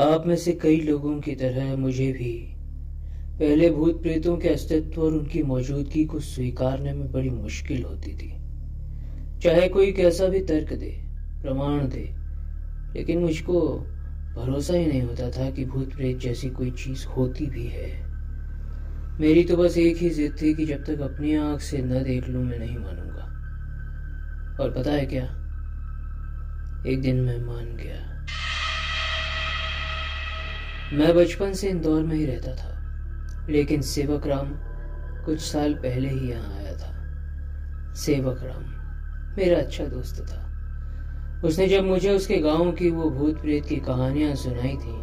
आप में से कई लोगों की तरह मुझे भी पहले भूत प्रेतों के अस्तित्व और उनकी मौजूदगी को स्वीकारने में बड़ी मुश्किल होती थी। चाहे कोई कैसा भी तर्क दे, प्रमाण दे, लेकिन मुझको भरोसा ही नहीं होता था कि भूत प्रेत जैसी कोई चीज होती भी है। मेरी तो बस एक ही जिद थी कि जब तक अपनी आंख से न देख लूं मैं नहीं मानूंगा। और पता है क्या, एक दिन मैं मान गया। मैं बचपन से इंदौर में ही रहता था, लेकिन सेवकराम कुछ साल पहले ही यहाँ आया था। सेवकराम मेरा अच्छा दोस्त था। उसने जब मुझे उसके गांव की वो भूत प्रेत की कहानियां सुनाई थी,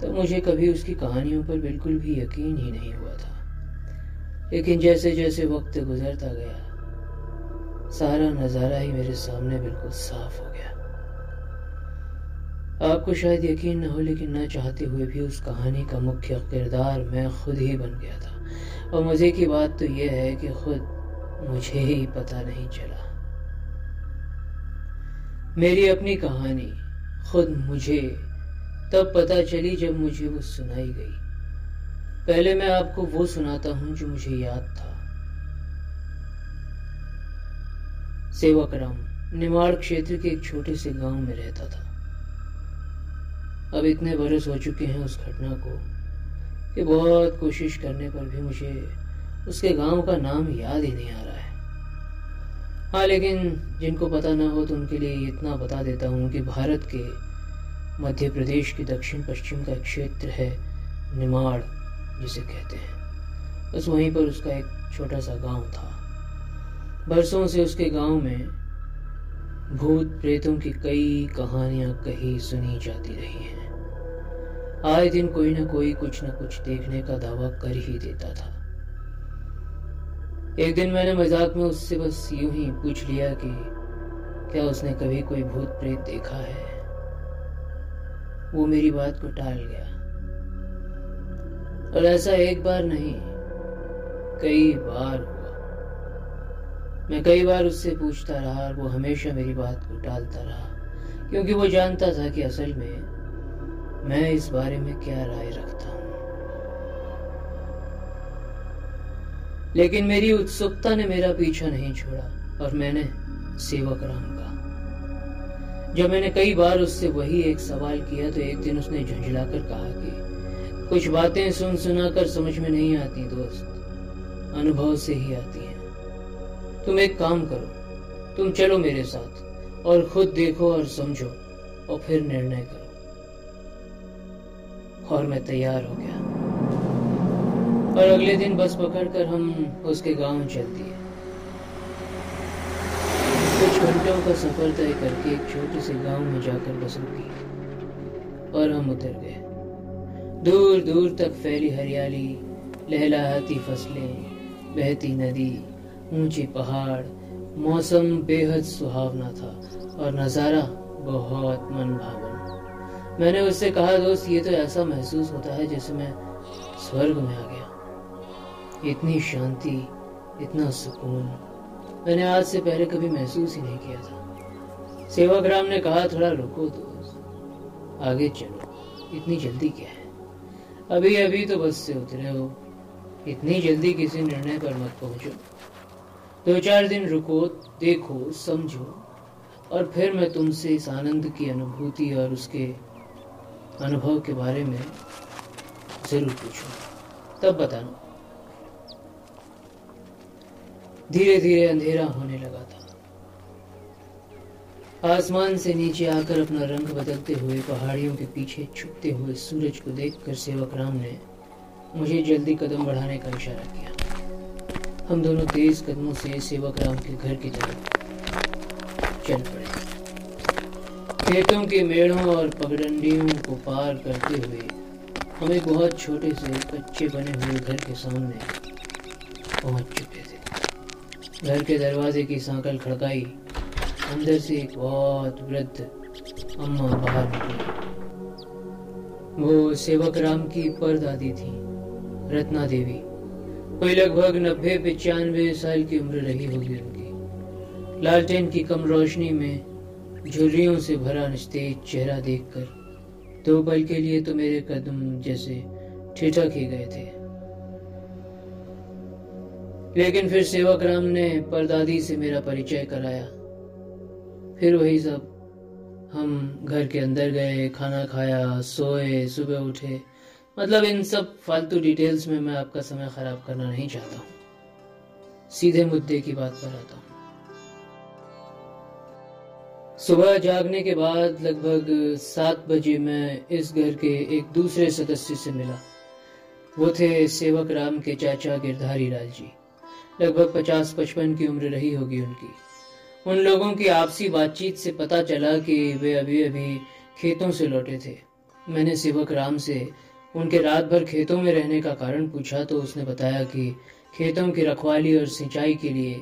तो मुझे कभी उसकी कहानियों पर बिल्कुल भी यकीन ही नहीं हुआ था। लेकिन जैसे जैसे वक्त गुजरता गया, सारा नज़ारा ही मेरे सामने बिल्कुल साफ हो गया। आपको शायद यकीन न हो, लेकिन न चाहते हुए भी उस कहानी का मुख्य किरदार मैं खुद ही बन गया था। और मजे की बात तो यह है कि खुद मुझे ही पता नहीं चला। मेरी अपनी कहानी खुद मुझे तब पता चली जब मुझे वो सुनाई गई। पहले मैं आपको वो सुनाता हूं जो मुझे याद था। सेवकराम निमाड़ क्षेत्र के एक छोटे से गांव में रहता था। अब इतने बरस हो चुके हैं उस घटना को कि बहुत कोशिश करने पर भी मुझे उसके गांव का नाम याद ही नहीं आ रहा है। हाँ, लेकिन जिनको पता ना हो तो उनके लिए इतना बता देता हूँ कि भारत के मध्य प्रदेश के दक्षिण पश्चिम का एक क्षेत्र है निमाड़ जिसे कहते हैं। बस वहीं पर उसका एक छोटा सा गांव था। बरसों से उसके गांव में भूत प्रेतों की कई कहानियाँ कही सुनी जाती रही हैं। आए दिन कोई ना कोई कुछ न कुछ देखने का दावा कर ही देता था। एक दिन मैंने मजाक में उससे बस यूं ही पूछ लिया कि क्या उसने कभी कोई भूत प्रेत देखा है। वो मेरी बात को टाल गया, और ऐसा एक बार नहीं कई बार हुआ। मैं कई बार उससे पूछता रहा और वो हमेशा मेरी बात को टालता रहा, क्योंकि वो जानता था कि असल में मैं इस बारे में क्या राय रखता हूँ। लेकिन मेरी उत्सुकता ने मेरा पीछा नहीं छोड़ा और मैंने सेवकराम का जब मैंने कई बार उससे वही एक सवाल किया, तो एक दिन उसने झुंझलाकर कहा कि कुछ बातें सुन सुनाकर समझ में नहीं आती दोस्त, अनुभव से ही आती हैं। तुम एक काम करो, तुम चलो मेरे साथ और खुद देखो और समझो और फिर निर्णय करो। और मैं तैयार हो गया और अगले दिन बस पकड़कर हम उसके गांव चल दिए। कुछ घंटों का सफर तय करके एक छोटे से गांव में जाकर बस रुकी और हम उतर गए। दूर दूर तक फैली हरियाली, लहलहाती फसलें, बहती नदी, ऊंचे पहाड़, मौसम बेहद सुहावना था और नज़ारा बहुत मनभावन। मैंने उससे कहा, दोस्त ये तो ऐसा महसूस होता है जैसे मैं स्वर्ग में आ गया। इतनी शांति, इतना सुकून मैंने आज से पहले कभी महसूस ही नहीं किया था। सेवकराम ने कहा, थोड़ा रुको दोस्त, आगे चलो, इतनी जल्दी क्या है, अभी अभी तो बस से उतरे हो, इतनी जल्दी किसी निर्णय पर मत पहुंचो। 2-4 दिन रुको, देखो, समझो और फिर मैं तुमसे इस आनंद की अनुभूति और उसके अनुभव के बारे में जरूर पूछूं, तब बताना। धीरे धीरे अंधेरा होने लगा था। आसमान से नीचे आकर अपना रंग बदलते हुए पहाड़ियों के पीछे छुपते हुए सूरज को देखकर सेवकराम ने मुझे जल्दी कदम बढ़ाने का इशारा किया। हम दोनों तेज कदमों से सेवकराम के घर की तरफ चल पड़े। खेतों के मेड़ों और पगडंडियों को पार करते हुए हम एक बहुत छोटे से कच्चे बने हुए घर के सामने पहुंच चुके थे। घर के दरवाजे की सांकल खड़काई, अंदर से एक बहुत वृद्ध अम्मा बाहर निकली। वो सेवकराम की परदादी थी, रत्ना देवी। कोई लगभग 90-95 साल की उम्र रही होगी उनकी। लालटेन की कम रोशनी में झुर्रियों से भरा निस्तेज चेहरा देखकर दो पल के लिए तो मेरे कदम जैसे ठिठक ही गए थे, लेकिन फिर सेवाग्राम ने परदादी से मेरा परिचय कराया। फिर वही सब, हम घर के अंदर गए, खाना खाया, सोए, सुबह उठे। मतलब इन सब फालतू डिटेल्स में मैं आपका समय खराब करना नहीं चाहता हूँ। सीधे मुद्दे की बात पर आता हूँ। सुबह जागने के बाद लगभग 7 बजे मैं इस घर के एक दूसरे सदस्य से मिला। वो थे सेवकराम के चाचा गिरधारी लाल जी। लगभग 50-55 की उम्र रही होगी उनकी। उन लोगों की आपसी बातचीत से पता चला कि वे अभी अभी खेतों से लौटे थे। मैंने सेवकराम से उनके रात भर खेतों में रहने का कारण पूछा तो उसने बताया कि खेतों की रखवाली और सिंचाई के लिए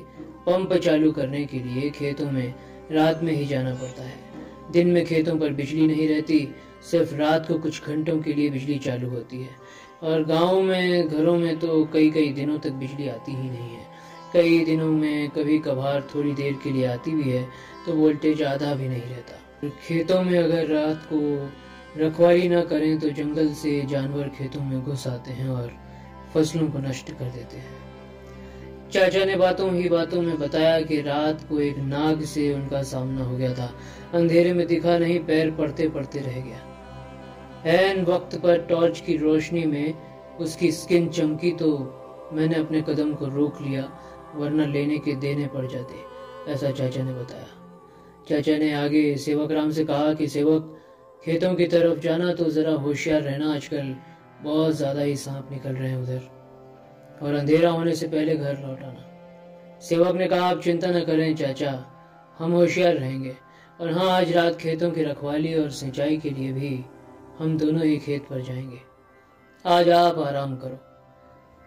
पंप चालू करने के लिए खेतों में रात में ही जाना पड़ता है। दिन में खेतों पर बिजली नहीं रहती, सिर्फ रात को कुछ घंटों के लिए बिजली चालू होती है। और गाँव में घरों में तो कई दिनों तक बिजली आती ही नहीं है। कई दिनों में कभी कभार थोड़ी देर के लिए आती भी है तो वोल्टेज आधा भी नहीं रहता। खेतों में अगर रात को रखवाली ना करें तो जंगल से जानवर खेतों में घुस आते हैं और फसलों को नष्ट कर देते हैं। चाचा ने बातों ही बातों में बताया कि रात को एक नाग से उनका सामना हो गया था। अंधेरे में दिखा नहीं, पैर पड़ते पड़ते रह गया। ऐन वक्त पर टॉर्च की रोशनी में उसकी स्किन चमकी तो मैंने अपने कदम को रोक लिया, वरना लेने के देने पड़ जाते, ऐसा चाचा ने बताया। चाचा ने आगे सेवकराम से कहा कि सेवक, खेतों की तरफ जाना तो जरा होशियार रहना, आजकल बहुत ज्यादा ही सांप निकल रहे हैं उधर, और अंधेरा होने से पहले घर लौट आना। सेवक ने कहा, आप चिंता न करें चाचा, हम होशियार रहेंगे। और हाँ, आज रात खेतों की रखवाली और सिंचाई के लिए भी हम दोनों ही खेत पर जाएंगे। आज आप आराम करो।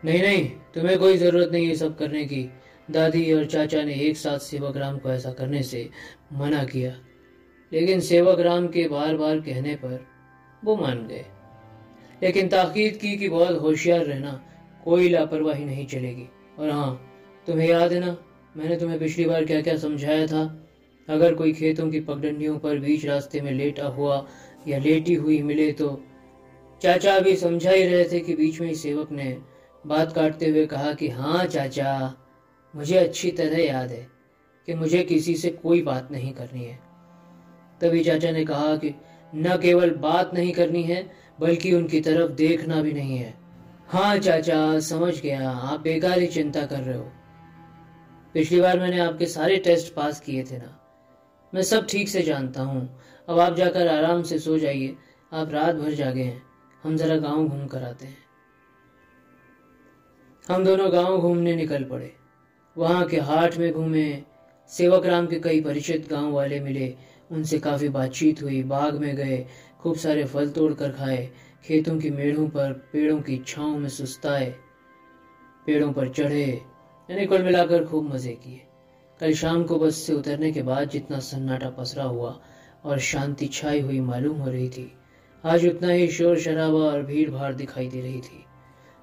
नहीं, तुम्हें कोई ज़रूरत नहीं ये सब करने की। दादी और चाचा ने एक साथ सेवकराम को ऐसा करने से मना किया, लेकिन सेवकराम के बार बार कहने पर वो मान गए, लेकिन ताकीद की कि बहुत होशियार रहना, कोई लापरवाही नहीं चलेगी। और हाँ, तुम्हें याद है ना मैंने तुम्हें पिछली बार क्या क्या समझाया था? अगर कोई खेतों की पगडंडियों पर बीच रास्ते में लेटा हुआ या लेटी हुई मिले तो। चाचा अभी समझा ही रहे थे कि बीच में ही सेवक ने बात काटते हुए कहा कि हाँ चाचा, मुझे अच्छी तरह याद है कि मुझे किसी से कोई बात नहीं करनी है। तभी चाचा ने कहा कि न केवल बात नहीं करनी है, बल्कि उनकी तरफ देखना भी नहीं है। हाँ चाचा, समझ गया, आप बेकार ही चिंता कर रहे हो। पिछली बार मैंने आपके सारे टेस्ट पास किए थे ना, मैं सब ठीक से जानता हूँ। अब आप जाकर आराम से सो जाइए, आप रात भर जागे हैं, हम जरा गांव घूम कर आते हैं। हम दोनों गांव घूमने निकल पड़े। वहाँ के हाट में घूमे, सेवकराम के कई परिचित गांव वाले मिले, उनसे काफ़ी बातचीत हुई। बाग में गए, खूब सारे फल तोड़ कर खाए, खेतों की मेढ़ों पर पेड़ों की छांव में सुस्ताए, पेड़ों पर चढ़े, यानी कुल मिलाकर खूब मज़े किए। कल शाम को बस से उतरने के बाद जितना सन्नाटा पसरा हुआ और शांति छाई हुई मालूम हो रही थी, आज उतना ही शोर शराबा और भीड़ भाड़ दिखाई दे रही थी।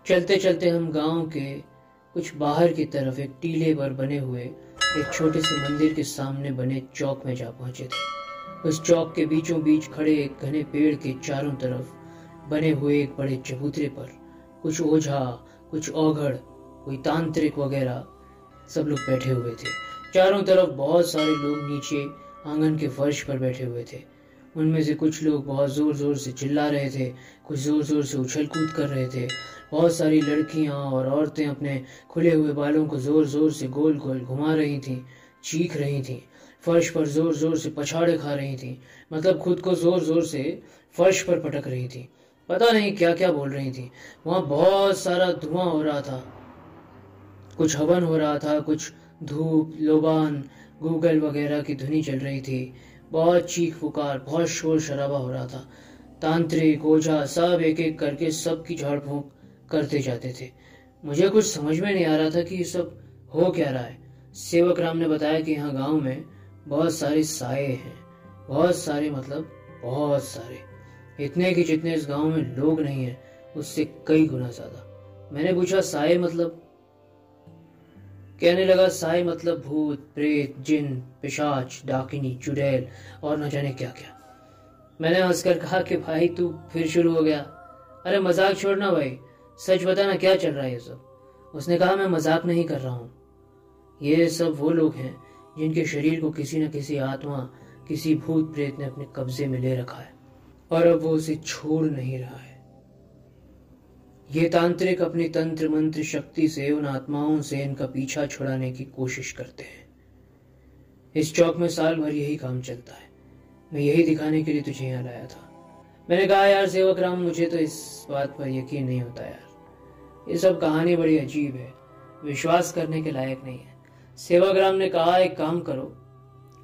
चलते चलते हम गांव के कुछ बाहर की तरफ एक टीले पर बने हुए एक छोटे से मंदिर के सामने बने चौक में जा पहुंचे थे। उस चौक के बीचों बीच खड़े एक घने पेड़ के चारों तरफ बने हुए एक बड़े चबूतरे पर कुछ ओझा, कुछ ओघड़, कोई तांत्रिक वगैरह सब लोग बैठे हुए थे। चारों तरफ बहुत सारे लोग नीचे आंगन के फर्श पर बैठे हुए थे। उनमें से कुछ लोग बहुत जोर जोर से चिल्ला रहे थे, कुछ जोर जोर से उछल कूद कर रहे थे। बहुत सारी लड़कियां और औरतें अपने खुले हुए बालों को जोर जोर से गोल गोल घुमा रही थीं, चीख रही थीं, फर्श पर जोर जोर से पछाड़े खा रही थीं, मतलब खुद को जोर जोर से फर्श पर पटक रही थीं। पता नहीं क्या क्या बोल रही थी। वहां बहुत सारा धुआं हो रहा था, कुछ हवन हो रहा था, कुछ धूप, लोबान, गूगल वगैरह की धुनी चल रही थी। बहुत चीख पुकार, बहुत शोर शराबा हो रहा था। तांत्रिक, ओझा सब एक एक करके सबकी झाड़ फूंक करते जाते थे। मुझे कुछ समझ में नहीं आ रहा था कि ये सब हो क्या रहा है। सेवकराम ने बताया कि यहाँ गाँव में बहुत सारे साये हैं। बहुत सारे मतलब बहुत सारे, इतने कि जितने इस गांव में लोग नहीं हैं, उससे कई गुना ज्यादा। मैंने पूछा साये मतलब? कहने लगा साये मतलब भूत, प्रेत, जिन, पिशाच, डाकिनी, चुड़ैल और न जाने क्या क्या। मैंने हंसकर कहा कि भाई तू फिर शुरू हो गया। अरे मजाक छोड़ना भाई, सच बताना क्या चल रहा है ये सब। उसने कहा मैं मजाक नहीं कर रहा हूँ, ये सब वो लोग हैं जिनके शरीर को किसी न किसी आत्मा, किसी भूत प्रेत ने अपने कब्जे में ले रखा है और अब वो उसे छोड़ नहीं रहा है। ये तांत्रिक अपनी तंत्र मंत्र शक्ति से उन आत्माओं से इनका पीछा छुड़ाने की कोशिश करते हैं। इस चौक में साल भर यही काम चलता है। मैं यही दिखाने के लिए तुझे यहाँ लाया था। मैंने कहा यार सेवकराम, मुझे तो इस बात पर यकीन नहीं होता यार, ये सब कहानी बड़ी अजीब है, विश्वास करने के लायक नहीं है। सेवकराम ने कहा एक काम करो,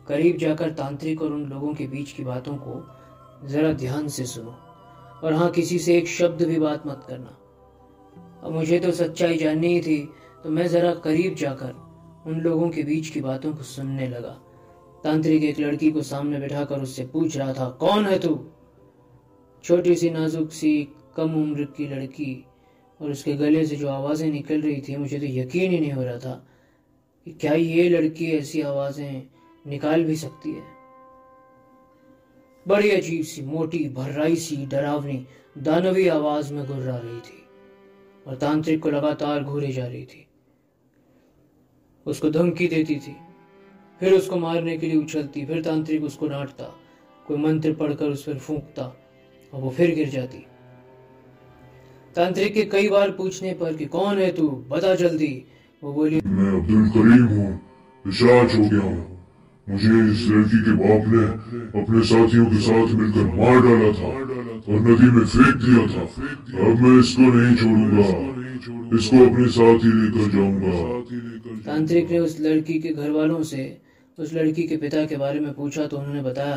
करीब जाकर तांत्रिक और उन लोगों के बीच की बातों को जरा ध्यान से सुनो, और हाँ किसी से एक शब्द भी बात मत करना। अब मुझे तो सच्चाई जाननी ही थी, तो मैं जरा करीब जाकर उन लोगों के बीच की बातों को सुनने लगा। तांत्रिक एक लड़की को सामने बैठाकर उससे पूछ रहा था, कौन है तू? छोटी सी नाजुक सी कम उम्र की लड़की, और उसके गले से जो आवाजें निकल रही थी, मुझे तो यकीन ही नहीं हो रहा था कि क्या ये लड़की ऐसी आवाजें निकाल भी सकती है। बड़ी अजीब सी मोटी भर्राई सी डरावनी दानवी आवाज में गुर्रा रही थी और तांत्रिक को लगातार घूरे जा रही थी, उसको धमकी देती थी, फिर उसको मारने के लिए उछलती, फिर तांत्रिक उसको डांटता, कोई मंत्र पढ़कर उस पर फूंकता और वो फिर गिर जाती। तांत्रिक के कई बार पूछने पर कि कौन है तू, बता जल्दी, वो बोली मैं अब्दुल करीम हूँ, पिशाच हो गया हूँ, मुझे इस लड़की के बाप ने अपने साथियों के साथ मिलकर मार डाला था और नदी में फेंक दिया था। अब मैं इसको नहीं छोड़ूंगा, इसको अपने साथ ही लेकर जाऊंगा। तांत्रिक ने उस लड़की के घर वालों से उस लड़की के पिता के बारे में पूछा तो उन्होंने बताया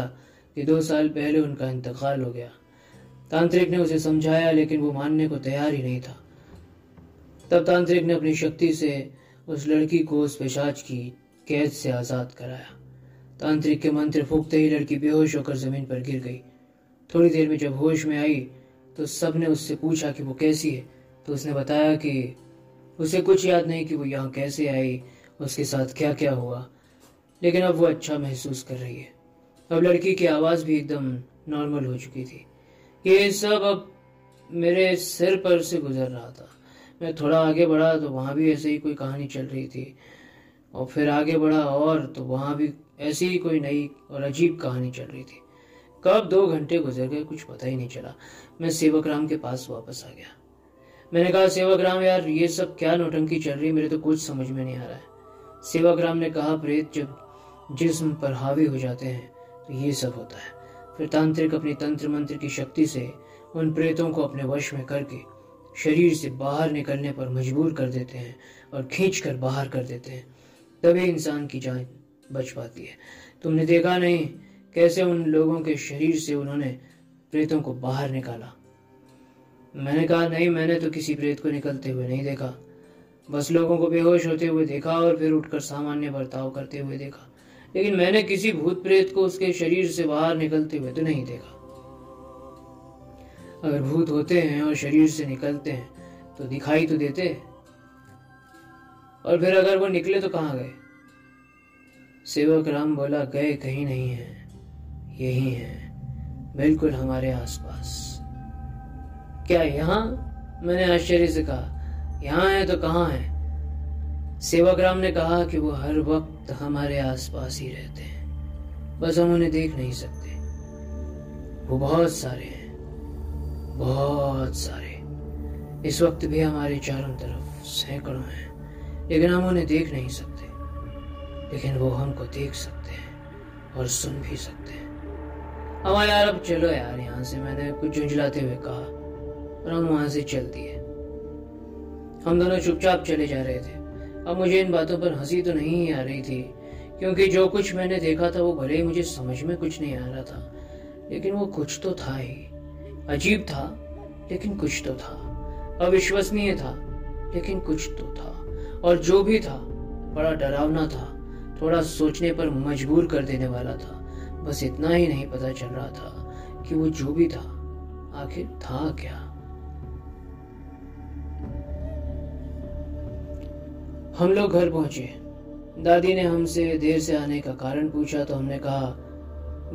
कि 2 साल पहले उनका इंतकाल हो गया। तांत्रिक ने उसे समझाया लेकिन वो मानने को तैयार ही नहीं था। तब तांत्रिक ने अपनी शक्ति से उस लड़की को उस पिशाच की कैद से आजाद कराया। तांत्रिक के मंत्र फूंकते ही लड़की बेहोश होकर जमीन पर गिर गई। थोड़ी देर में जब होश में आई तो सबने उससे पूछा कि वो कैसी है, तो उसने बताया कि उसे कुछ याद नहीं कि वो यहाँ कैसे आई, उसके साथ क्या क्या हुआ, लेकिन अब वो अच्छा महसूस कर रही है। अब लड़की की आवाज़ भी एकदम नॉर्मल हो चुकी थी। ये सब अब मेरे सिर पर से गुजर रहा था। मैं थोड़ा आगे बढ़ा तो वहाँ भी ऐसे ही कोई कहानी चल रही थी, और फिर आगे बढ़ा और तो वहाँ भी ऐसी ही कोई नई और अजीब कहानी चल रही थी। कब 2 घंटे गुजर गए कुछ पता ही नहीं चला। मैं सेवकराम के पास वापस आ गया। मैंने कहा सेवकराम यार ये सब क्या नौटंकी चल रही है, मेरे तो कुछ समझ में नहीं आ रहा है। सेवकराम ने कहा प्रेत जब जिस्म पर हावी हो जाते हैं तो ये सब होता है। फिर तांत्रिक अपनी तंत्र मंत्र की शक्ति से उन प्रेतों को अपने वश में करके शरीर से बाहर निकलने पर मजबूर कर देते हैं और खींच कर बाहर कर देते हैं, तभी इंसान की जान बच पाती है। तुमने देखा नहीं कैसे उन लोगों के शरीर से उन्होंने प्रेतों को बाहर निकाला? मैंने कहा नहीं, मैंने तो किसी प्रेत को निकलते हुए नहीं देखा, बस लोगों को बेहोश होते हुए देखा और फिर उठकर सामान्य बर्ताव करते हुए देखा, लेकिन मैंने किसी भूत प्रेत को उसके शरीर से बाहर निकलते हुए तो नहीं देखा। अगर भूत होते हैं और शरीर से निकलते हैं तो दिखाई तो देते हैं, और फिर अगर वो निकले तो कहाँ गए? सेवकराम बोला गए कहीं नहीं हैं, यही हैं, बिल्कुल हमारे आसपास। क्या यहाँ? मैंने आश्चर्य से कहा। यहाँ है तो कहाँ है? सेवकराम ने कहा कि वो हर वक्त हमारे आसपास ही रहते हैं, बस हम उन्हें देख नहीं सकते। वो बहुत सारे हैं, बहुत सारे, इस वक्त भी हमारे चारों तरफ सैकड़ों हैं, लेकिन हम उन्हें देख नहीं सकते, लेकिन वो हमको देख सकते हैं और सुन भी सकते हैं। अब यार अब चलो यार यहाँ से, मैंने कुछ झुंझलाते हुए कहा, और हम वहाँ से चल दिए। हम दोनों चुपचाप चले जा रहे थे। अब मुझे इन बातों पर हंसी तो नहीं आ रही थी, क्योंकि जो कुछ मैंने देखा था वो भले ही मुझे समझ में कुछ नहीं आ रहा था, लेकिन वो कुछ तो था ही। अजीब था लेकिन कुछ तो था, अविश्वसनीय था लेकिन कुछ तो था, और जो भी था बड़ा डरावना था, थोड़ा सोचने पर मजबूर कर देने वाला था। बस इतना ही नहीं पता चल रहा था कि वो जो भी था आखिर था क्या। हम लोग घर पहुंचे। दादी ने हमसे देर से आने का कारण पूछा तो हमने कहा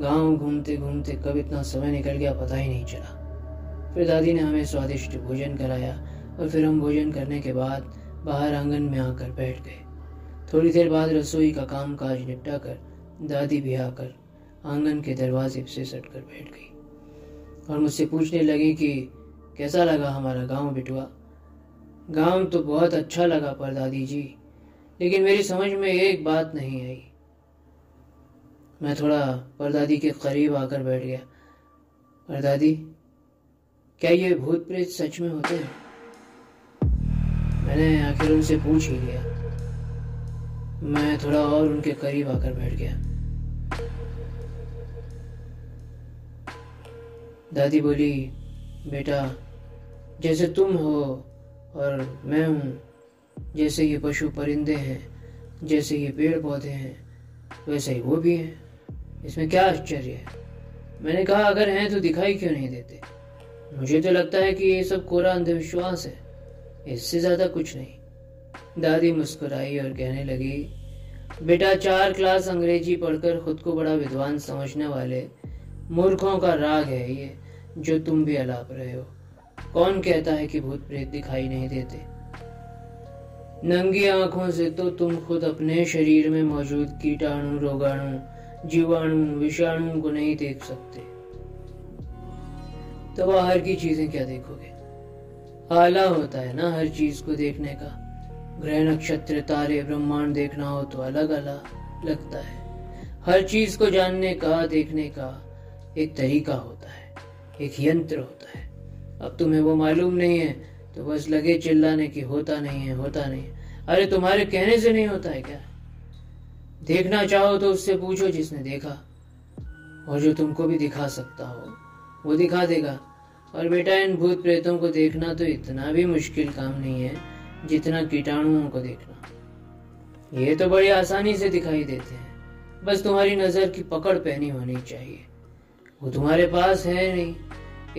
गांव घूमते घूमते कब इतना समय निकल गया पता ही नहीं चला। फिर दादी ने हमें स्वादिष्ट भोजन कराया और फिर हम भोजन करने के बाद बाहर आंगन में आकर बैठ गए। थोड़ी देर बाद रसोई का काम काज निपटा कर दादी भी आकर आंगन के दरवाजे से सटकर बैठ गई और मुझसे पूछने लगी कि कैसा लगा हमारा गांव बिटुआ। गांव तो बहुत अच्छा लगा पर दादी जी, लेकिन मेरी समझ में एक बात नहीं आई। मैं थोड़ा परदादी के करीब आकर बैठ गया। परदादी, क्या ये भूत प्रेत सच में होते हैं? मैंने आखिर उनसे पूछ ही लिया। मैं थोड़ा और उनके करीब आकर बैठ गया। दादी बोली, बेटा जैसे तुम हो और मैं हूँ, जैसे ये पशु परिंदे हैं, जैसे ये पेड़ पौधे हैं, वैसे ही वो भी हैं। इसमें क्या आश्चर्य है? मैंने कहा, अगर हैं तो दिखाई क्यों नहीं देते? मुझे तो लगता है कि ये सब कोरा अंधविश्वास है, इससे ज़्यादा कुछ नहीं। दादी मुस्कुराई और कहने लगी, बेटा 4 क्लास अंग्रेजी पढ़कर खुद को बड़ा विद्वान समझने वाले मूर्खों का राग है ये जो तुम भी अलाप रहे हो। कौन कहता है कि भूत प्रेत दिखाई नहीं देते? नंगी आंखों से तो तुम खुद अपने शरीर में मौजूद कीटाणु, रोगाणु, जीवाणु, विषाणु को नहीं देख सकते, तो बाहर की चीजें क्या देखोगे? आला होता है ना हर चीज को देखने का। ग्रह, नक्षत्र, तारे, ब्रह्मांड देखना हो तो अलग अलग लगता है। हर चीज को जानने का, देखने का एक तरीका होता है, एक यंत्र होता है। अब तुम्हें वो मालूम नहीं है तो बस लगे चिल्लाने की होता नहीं है, होता नहीं है। अरे तुम्हारे कहने से नहीं होता है क्या? देखना चाहो तो उससे पूछो जिसने देखा, और जो तुमको भी दिखा सकता हो वो दिखा देगा। और बेटा इन भूत प्रेतों को देखना तो इतना भी मुश्किल काम नहीं है जितना कीटाणुओं को देखना। ये तो बड़ी आसानी से दिखाई देते हैं, बस तुम्हारी नजर की पकड़ पैनी होनी चाहिए, वो तुम्हारे पास है नहीं।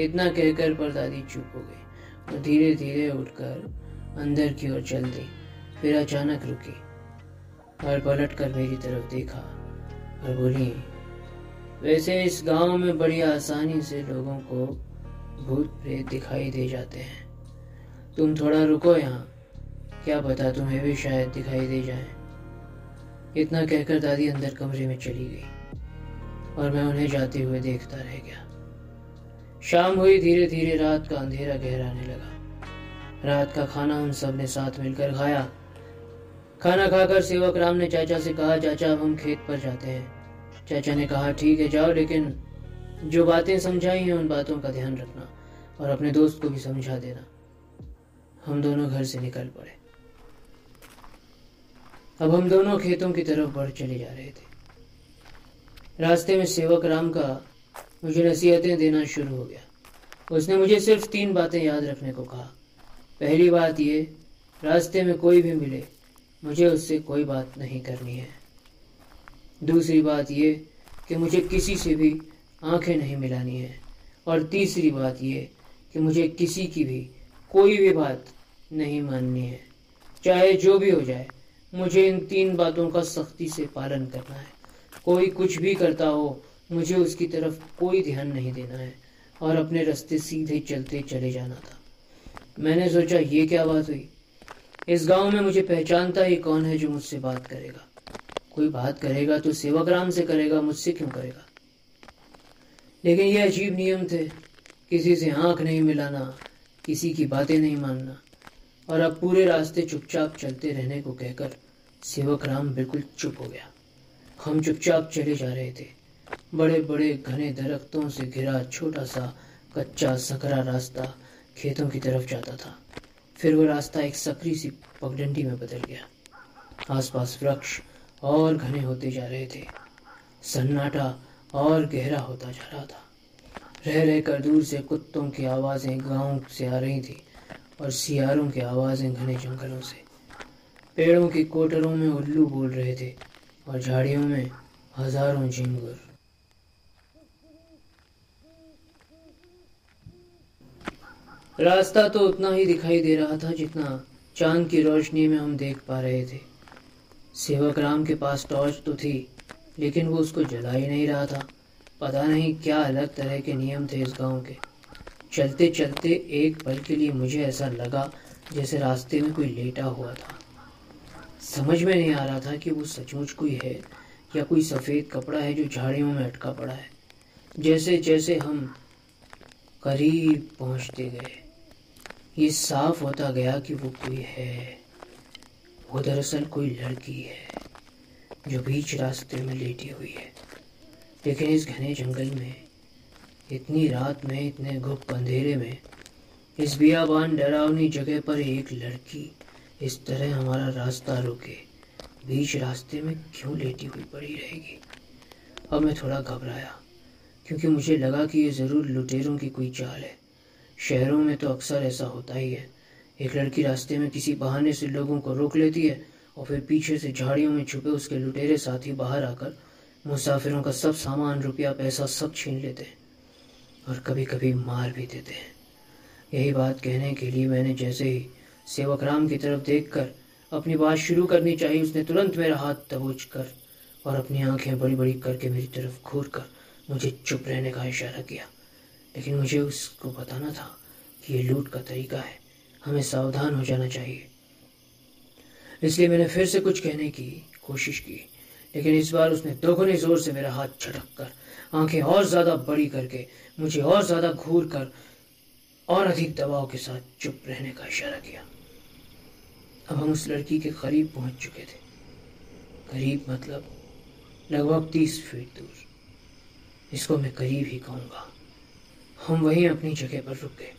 इतना कहकर परदादी चुप हो गई और धीरे धीरे उठकर अंदर की ओर चल दी। फिर अचानक रुकी और पलट कर मेरी तरफ देखा और बोली, वैसे इस गांव में बड़ी आसानी से लोगों को भूत प्रेत दिखाई दे जाते हैं। तुम थोड़ा रुको यहाँ, क्या पता तुम्हें भी शायद दिखाई दे जाए। इतना कहकर दादी अंदर कमरे में चली गई और मैं उन्हें जाते हुए देखता रह गया। शाम हुई, धीरे धीरे रात का अंधेरा गहराने लगा। रात का खाना हम सब ने साथ मिलकर खाया। खाना खाकर सेवकराम ने चाचा से कहा, चाचा अब हम खेत पर जाते हैं। चाचा ने कहा, ठीक है जाओ, लेकिन जो बातें समझाई हैं उन बातों का ध्यान रखना और अपने दोस्त को भी समझा देना। हम दोनों घर से निकल पड़े। अब हम दोनों खेतों की तरफ बढ़ चले जा रहे थे। रास्ते में सेवकराम का मुझे नसीहतें देना शुरू हो गया। उसने मुझे सिर्फ 3 बातें याद रखने को कहा। पहली बात ये, रास्ते में कोई भी मिले मुझे उससे कोई बात नहीं करनी है। दूसरी बात ये कि मुझे किसी से भी आंखें नहीं मिलानी है। और तीसरी बात ये कि मुझे किसी की भी कोई भी बात नहीं माननी है, चाहे जो भी हो जाए। मुझे इन 3 बातों का सख्ती से पालन करना है। कोई कुछ भी करता हो मुझे उसकी तरफ कोई ध्यान नहीं देना है और अपने रास्ते सीधे चलते चले जाना था। मैंने सोचा ये क्या बात हुई, इस गांव में मुझे पहचानता ही कौन है जो मुझसे बात करेगा? कोई बात करेगा तो सेवाग्राम से करेगा, मुझसे क्यों करेगा? लेकिन ये अजीब नियम थे, किसी से आंख नहीं मिलाना, किसी की बातें नहीं मानना। और अब पूरे रास्ते चुपचाप चलते रहने को कहकर सेवकराम बिल्कुल चुप हो गया। हम चुपचाप चले जा रहे थे। बड़े बड़े घने दरख्तों से घिरा छोटा सा कच्चा सकरा रास्ता खेतों की तरफ जाता था। फिर वो रास्ता एक सकरी सी पगडंडी में बदल गया। आसपास वृक्ष और घने होते जा रहे थे। सन्नाटा और गहरा होता जा रहा था। रह रहकर दूर से कुत्तों की आवाज़ें गांव से आ रही थी और सियारों की आवाज़ें घने जंगलों से। पेड़ों की कोटरों में उल्लू बोल रहे थे और झाड़ियों में हजारों झिंगुर। रास्ता तो उतना ही दिखाई दे रहा था जितना चांद की रोशनी में हम देख पा रहे थे। सेवकराम के पास टॉर्च तो थी, लेकिन वो उसको जला ही नहीं रहा था। पता नहीं क्या अलग तरह के नियम थे इस गांव के। चलते चलते एक पल के लिए मुझे ऐसा लगा जैसे रास्ते में कोई लेटा हुआ था। समझ में नहीं आ रहा था कि वो सचमुच कोई है या कोई सफ़ेद कपड़ा है जो झाड़ियों में अटका पड़ा है। जैसे जैसे हम करीब पहुंचते गए ये साफ होता गया कि वो कोई है, वो दरअसल कोई लड़की है जो बीच रास्ते में लेटी हुई है। लेकिन इस घने जंगल में, इतनी रात में, इतने गुप्त अंधेरे में, इस बियाबान डरावनी जगह पर एक लड़की इस तरह हमारा रास्ता रोके बीच रास्ते में क्यों लेटी हुई पड़ी रहेगी। अब मैं थोड़ा घबराया क्योंकि मुझे लगा कि ये ज़रूर लुटेरों की कोई चाल है। शहरों में तो अक्सर ऐसा होता ही है, एक लड़की रास्ते में किसी बहाने से लोगों को रोक लेती है और फिर पीछे से झाड़ियों में छुपे उसके लुटेरे साथी बाहर आकर मुसाफिरों का सब सामान, रुपया, पैसा सब छीन लेते हैं और कभी कभी मार भी देते हैं। यही बात कहने के लिए मैंने जैसे ही सेवकराम की तरफ देखकर अपनी बात शुरू करनी चाहिए, उसने तुरंत मेरा हाथ दबोचकर और अपनी आंखें बड़ी बड़ी करके मेरी तरफ घूरकर मुझे चुप रहने का इशारा किया। लेकिन मुझे उसको बताना था कि ये लूट का तरीका है, हमें सावधान हो जाना चाहिए। इसलिए मैंने फिर से कुछ कहने की कोशिश की, लेकिन इस बार उसने दोगुने जोर से मेरा हाथ झटक कर, आंखें और ज़्यादा बड़ी करके, मुझे और ज़्यादा घूर कर और अधिक दबाव के साथ चुप रहने का इशारा किया। अब हम उस लड़की के करीब पहुंच चुके थे। करीब मतलब लगभग 30 फीट दूर, इसको मैं करीब ही कहूँगा। हम वहीं अपनी जगह पर रुक गए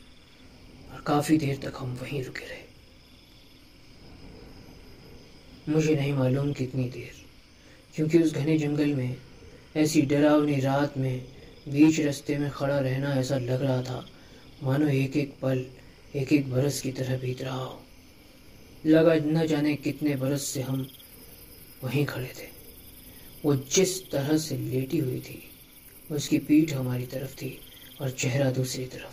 और काफ़ी देर तक हम वहीं रुके रहे। मुझे नहीं मालूम कितनी देर, क्योंकि उस घने जंगल में ऐसी डरावनी रात में बीच रास्ते में खड़ा रहना ऐसा लग रहा था मानो एक एक पल एक एक बरस की तरह बीत रहा हो। लगा न जाने कितने बरस से हम वहीं खड़े थे। वो जिस तरह से लेटी हुई थी उसकी पीठ हमारी तरफ थी और चेहरा दूसरी तरफ,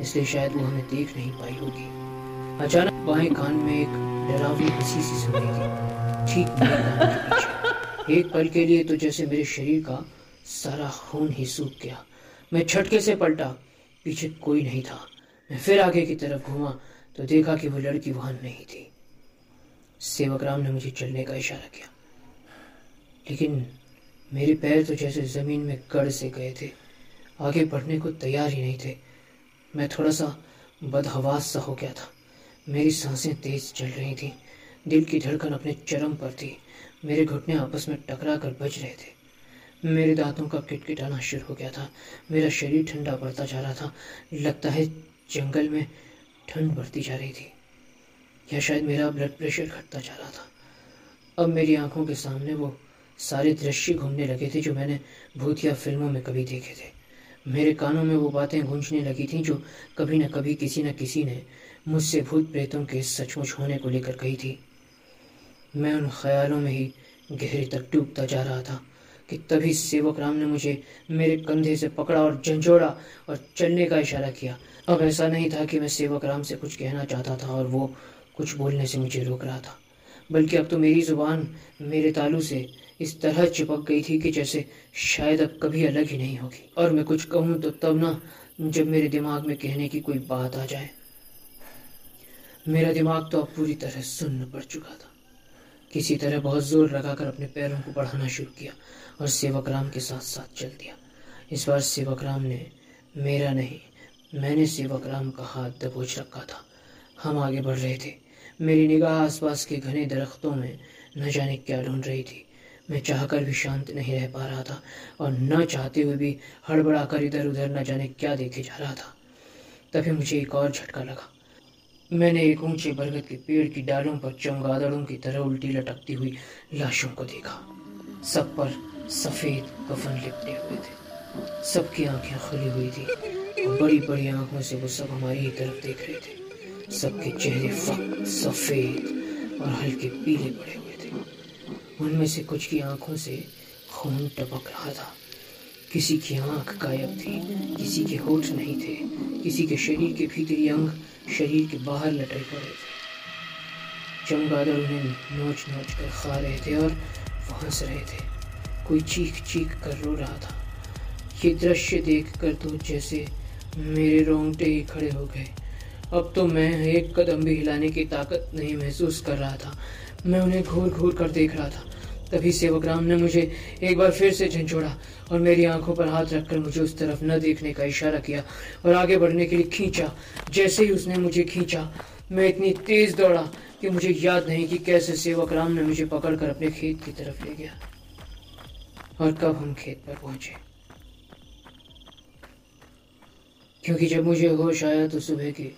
इसलिए शायद वो हमें देख नहीं पाई होगी। अचानक बाएं कान में एक डरावनी हंसी सी सुनाई थी, ठीक मेरे कान के पीछे। एक पल के लिए तो जैसे मेरे शरीर का सारा खून ही सूख गया। मैं झटके से पलटा, पीछे कोई नहीं था। मैं फिर आगे की तरफ घूमा तो देखा कि वो लड़की वहां नहीं थी। सेवकराम ने मुझे चलने का इशारा किया, लेकिन मेरे पैर तो जैसे ज़मीन में गड़ से गए थे, आगे बढ़ने को तैयार ही नहीं थे। मैं थोड़ा सा बदहवास सा हो गया था। मेरी सांसें तेज चल रही थीं, दिल की धड़कन अपने चरम पर थी, मेरे घुटने आपस में टकरा कर बज रहे थे, मेरे दांतों का किटकिटाना शुरू हो गया था, मेरा शरीर ठंडा पड़ता जा रहा था। लगता है जंगल में ठंड बढ़ती जा रही थी या शायद मेरा ब्लड प्रेशर घटता जा रहा था। अब मेरी आंखों के सामने वो सारे दृश्य घूमने लगे थे जो मैंने भूतिया फिल्मों में कभी देखे थे। मेरे कानों में वो बातें गूंजने लगी थीं जो कभी न कभी किसी न किसी ने मुझसे भूत प्रेतों के सचमुच होने को लेकर कही थी। मैं उन ख्यालों में ही गहरे तक डूबता जा रहा था कि तभी सेवकराम ने मुझे मेरे कंधे से पकड़ा और झंझोड़ा और चलने का इशारा किया। अब ऐसा नहीं था कि मैं सेवकराम से कुछ कहना चाहता था और वो कुछ बोलने से मुझे रोक रहा था, बल्कि अब तो मेरी जुबान मेरे तालू से इस तरह चिपक गई थी कि जैसे शायद अब कभी अलग ही नहीं होगी। और मैं कुछ कहूँ तो तब ना जब मेरे दिमाग में कहने की कोई बात आ जाए। मेरा दिमाग तो अब पूरी तरह सुन्न पड़ चुका था। किसी तरह बहुत जोर लगाकर अपने पैरों को बढ़ाना शुरू किया और सेवकराम के साथ साथ चल दिया। इस बार सेवकराम ने मेरा नहीं, मैंने सेवकराम का हाथ दबोच रखा था। हम आगे बढ़ रहे थे। मेरी निगाह आसपास के घने दरख्तों में न जाने क्या ढूंढ रही थी। मैं चाहकर भी शांत नहीं रह पा रहा था और न चाहते हुए भी हड़बड़ाकर इधर उधर न जाने क्या देखे जा रहा था। तभी मुझे एक और झटका लगा। मैंने एक ऊंचे बरगद के पेड़ की डालों पर चमगादड़ों की तरह उल्टी लटकती हुई लाशों को देखा। सब पर सफ़ेद कफन लिपटे हुए थे, सबकी आंखें खुली हुई थी और बड़ी बड़ी आंखों से वो सब हमारी ही तरफ देख रहे थे। सबके चेहरे फक्त सफ़ेद और हल्के पीले पड़े हुए थे। उनमें से कुछ की आंखों से खून टपक रहा था, किसी की आंख गायब थी, किसी के होठ नहीं थे, किसी के शरीर के भीतरी अंग शरीर के बाहर लटके पड़े थे। चमगादड़ उन्हें नोच नोच कर खा रहे थे और हंस रहे थे। कोई चीख चीख कर रो रहा था। ये दृश्य देखकर तो जैसे मेरे रोंगटे ही खड़े हो गए। अब तो मैं एक कदम भी हिलाने की ताकत नहीं महसूस कर रहा था। मैं उन्हें घूर घूर कर देख रहा था। तभी सेवकराम ने मुझे एक बार फिर से झंझोड़ा और मेरी आंखों पर हाथ रखकर मुझे उस तरफ न देखने का इशारा किया और आगे बढ़ने के लिए खींचा। जैसे ही उसने मुझे खींचा, मैं इतनी तेज दौड़ा कि मुझे याद नहीं कि कैसे सेवकराम ने मुझे पकड़कर अपने खेत की तरफ ले गया। और कब हम खेत पर पहुंचे, क्योंकि जब मुझे होश आया तो सुबह के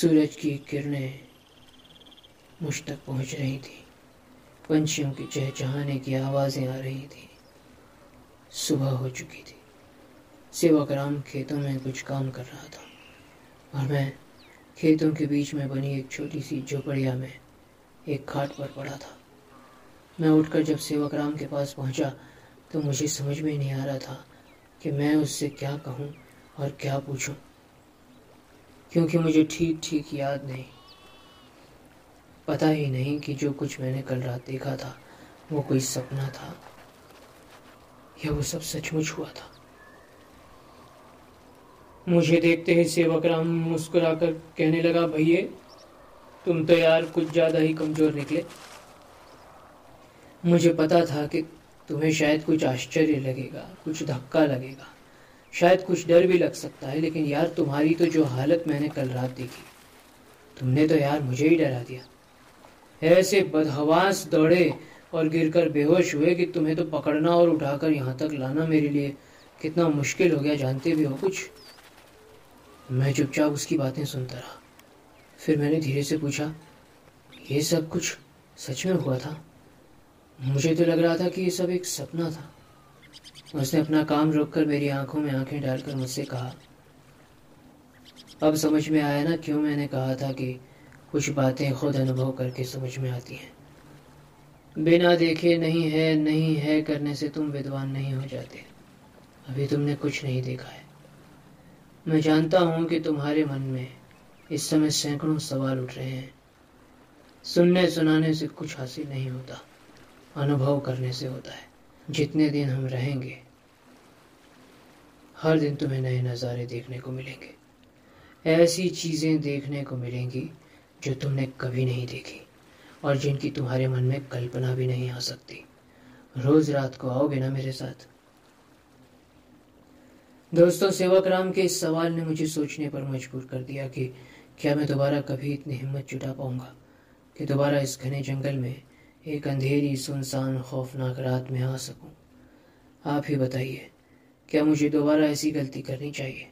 सूरज की किरणें मुझ तक पहुंच रही थी। पंछियों की चहचहाने की आवाजें आ रही थी। सुबह हो चुकी थी। सेवाग्राम खेतों में कुछ काम कर रहा था और मैं खेतों के बीच में बनी एक छोटी सी झोपड़िया में एक खाट पर पड़ा था। मैं उठकर जब सेवाग्राम के पास पहुंचा तो मुझे समझ में नहीं आ रहा था कि मैं उससे क्या कहूँ और क्या पूछूं, क्योंकि मुझे ठीक ठीक याद नहीं, पता ही नहीं कि जो कुछ मैंने कल रात देखा था वो कोई सपना था या वो सब सचमुच हुआ था। मुझे देखते ही सेवकराम मुस्कुराकर कहने लगा, भैया तुम तो यार कुछ ज़्यादा ही कमज़ोर निकले। मुझे पता था कि तुम्हें शायद कुछ आश्चर्य लगेगा, कुछ धक्का लगेगा, शायद कुछ डर भी लग सकता है, लेकिन यार तुम्हारी तो जो हालत मैंने कल रात देखी, तुमने तो यार मुझे ही डरा दिया। ऐसे बदहवास दौड़े और गिरकर बेहोश हुए कि तुम्हें तो पकड़ना और उठाकर यहाँ तक लाना मेरे लिए कितना मुश्किल हो गया, जानते भी हो। कुछ मैं चुपचाप उसकी बातें सुनता रहा। फिर मैंने धीरे से पूछा, ये सब कुछ सच में हुआ था? मुझे तो लग रहा था कि ये सब एक सपना था। उसने अपना काम रोककर मेरी आंखों में आंखें डालकर मुझसे कहा, अब समझ में आया ना क्यों मैंने कहा था कि कुछ बातें खुद अनुभव करके समझ में आती हैं। बिना देखे नहीं है नहीं है करने से तुम विद्वान नहीं हो जाते। अभी तुमने कुछ नहीं देखा है। मैं जानता हूँ कि तुम्हारे मन में इस समय सैकड़ों सवाल उठ रहे हैं। सुनने सुनाने से कुछ हासिल नहीं होता, अनुभव करने से होता है। जितने दिन हम रहेंगे, हर दिन तुम्हें नए नज़ारे देखने को मिलेंगे, ऐसी चीज़ें देखने को मिलेंगी जो तुमने कभी नहीं देखी और जिनकी तुम्हारे मन में कल्पना भी नहीं आ सकती। रोज़ रात को आओगे ना मेरे साथ? दोस्तों, सेवकराम के इस सवाल ने मुझे सोचने पर मजबूर कर दिया कि क्या मैं दोबारा कभी इतनी हिम्मत जुटा पाऊँगा कि दोबारा इस घने जंगल में एक अंधेरी सुनसान खौफनाक रात में आ सकूं। आप ही बताइए, क्या मुझे दोबारा ऐसी गलती करनी चाहिए?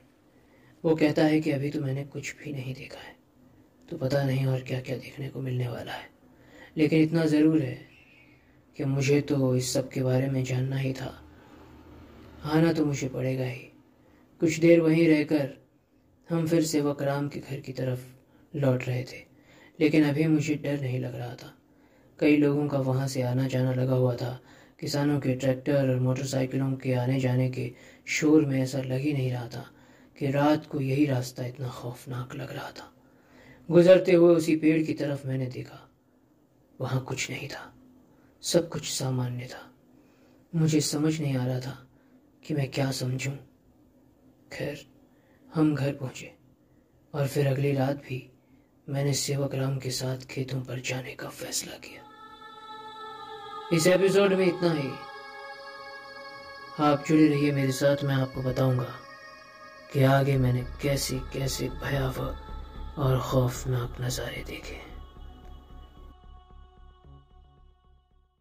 वो कहता है कि अभी तो मैंने कुछ भी नहीं देखा है, तो पता नहीं और क्या क्या देखने को मिलने वाला है, लेकिन इतना ज़रूर है कि मुझे तो इस सब के बारे में जानना ही था। आना तो मुझे पड़ेगा ही। कुछ देर वहीं रहकर हम फिर सेवकराम के घर की तरफ लौट रहे थे, लेकिन अभी मुझे डर नहीं लग रहा था। कई लोगों का वहाँ से आना जाना लगा हुआ था। किसानों के ट्रैक्टर और मोटरसाइकिलों के आने जाने के शोर में ऐसा लग ही नहीं रहा था कि रात को यही रास्ता इतना खौफनाक लग रहा था। गुजरते हुए उसी पेड़ की तरफ मैंने देखा। वहाँ कुछ नहीं था, सब कुछ सामान्य था। मुझे समझ नहीं आ रहा था कि मैं क्या समझूं। खैर, हम घर पहुँचे और फिर अगली रात भी मैंने सेवकराम के साथ खेतों पर जाने का फैसला किया। इस एपिसोड में इतना ही। आप जुड़े रहिए मेरे साथ। मैं आपको बताऊंगा कि आगे मैंने कैसे कैसे भयावह और खौफनाक नज़ारे देखे।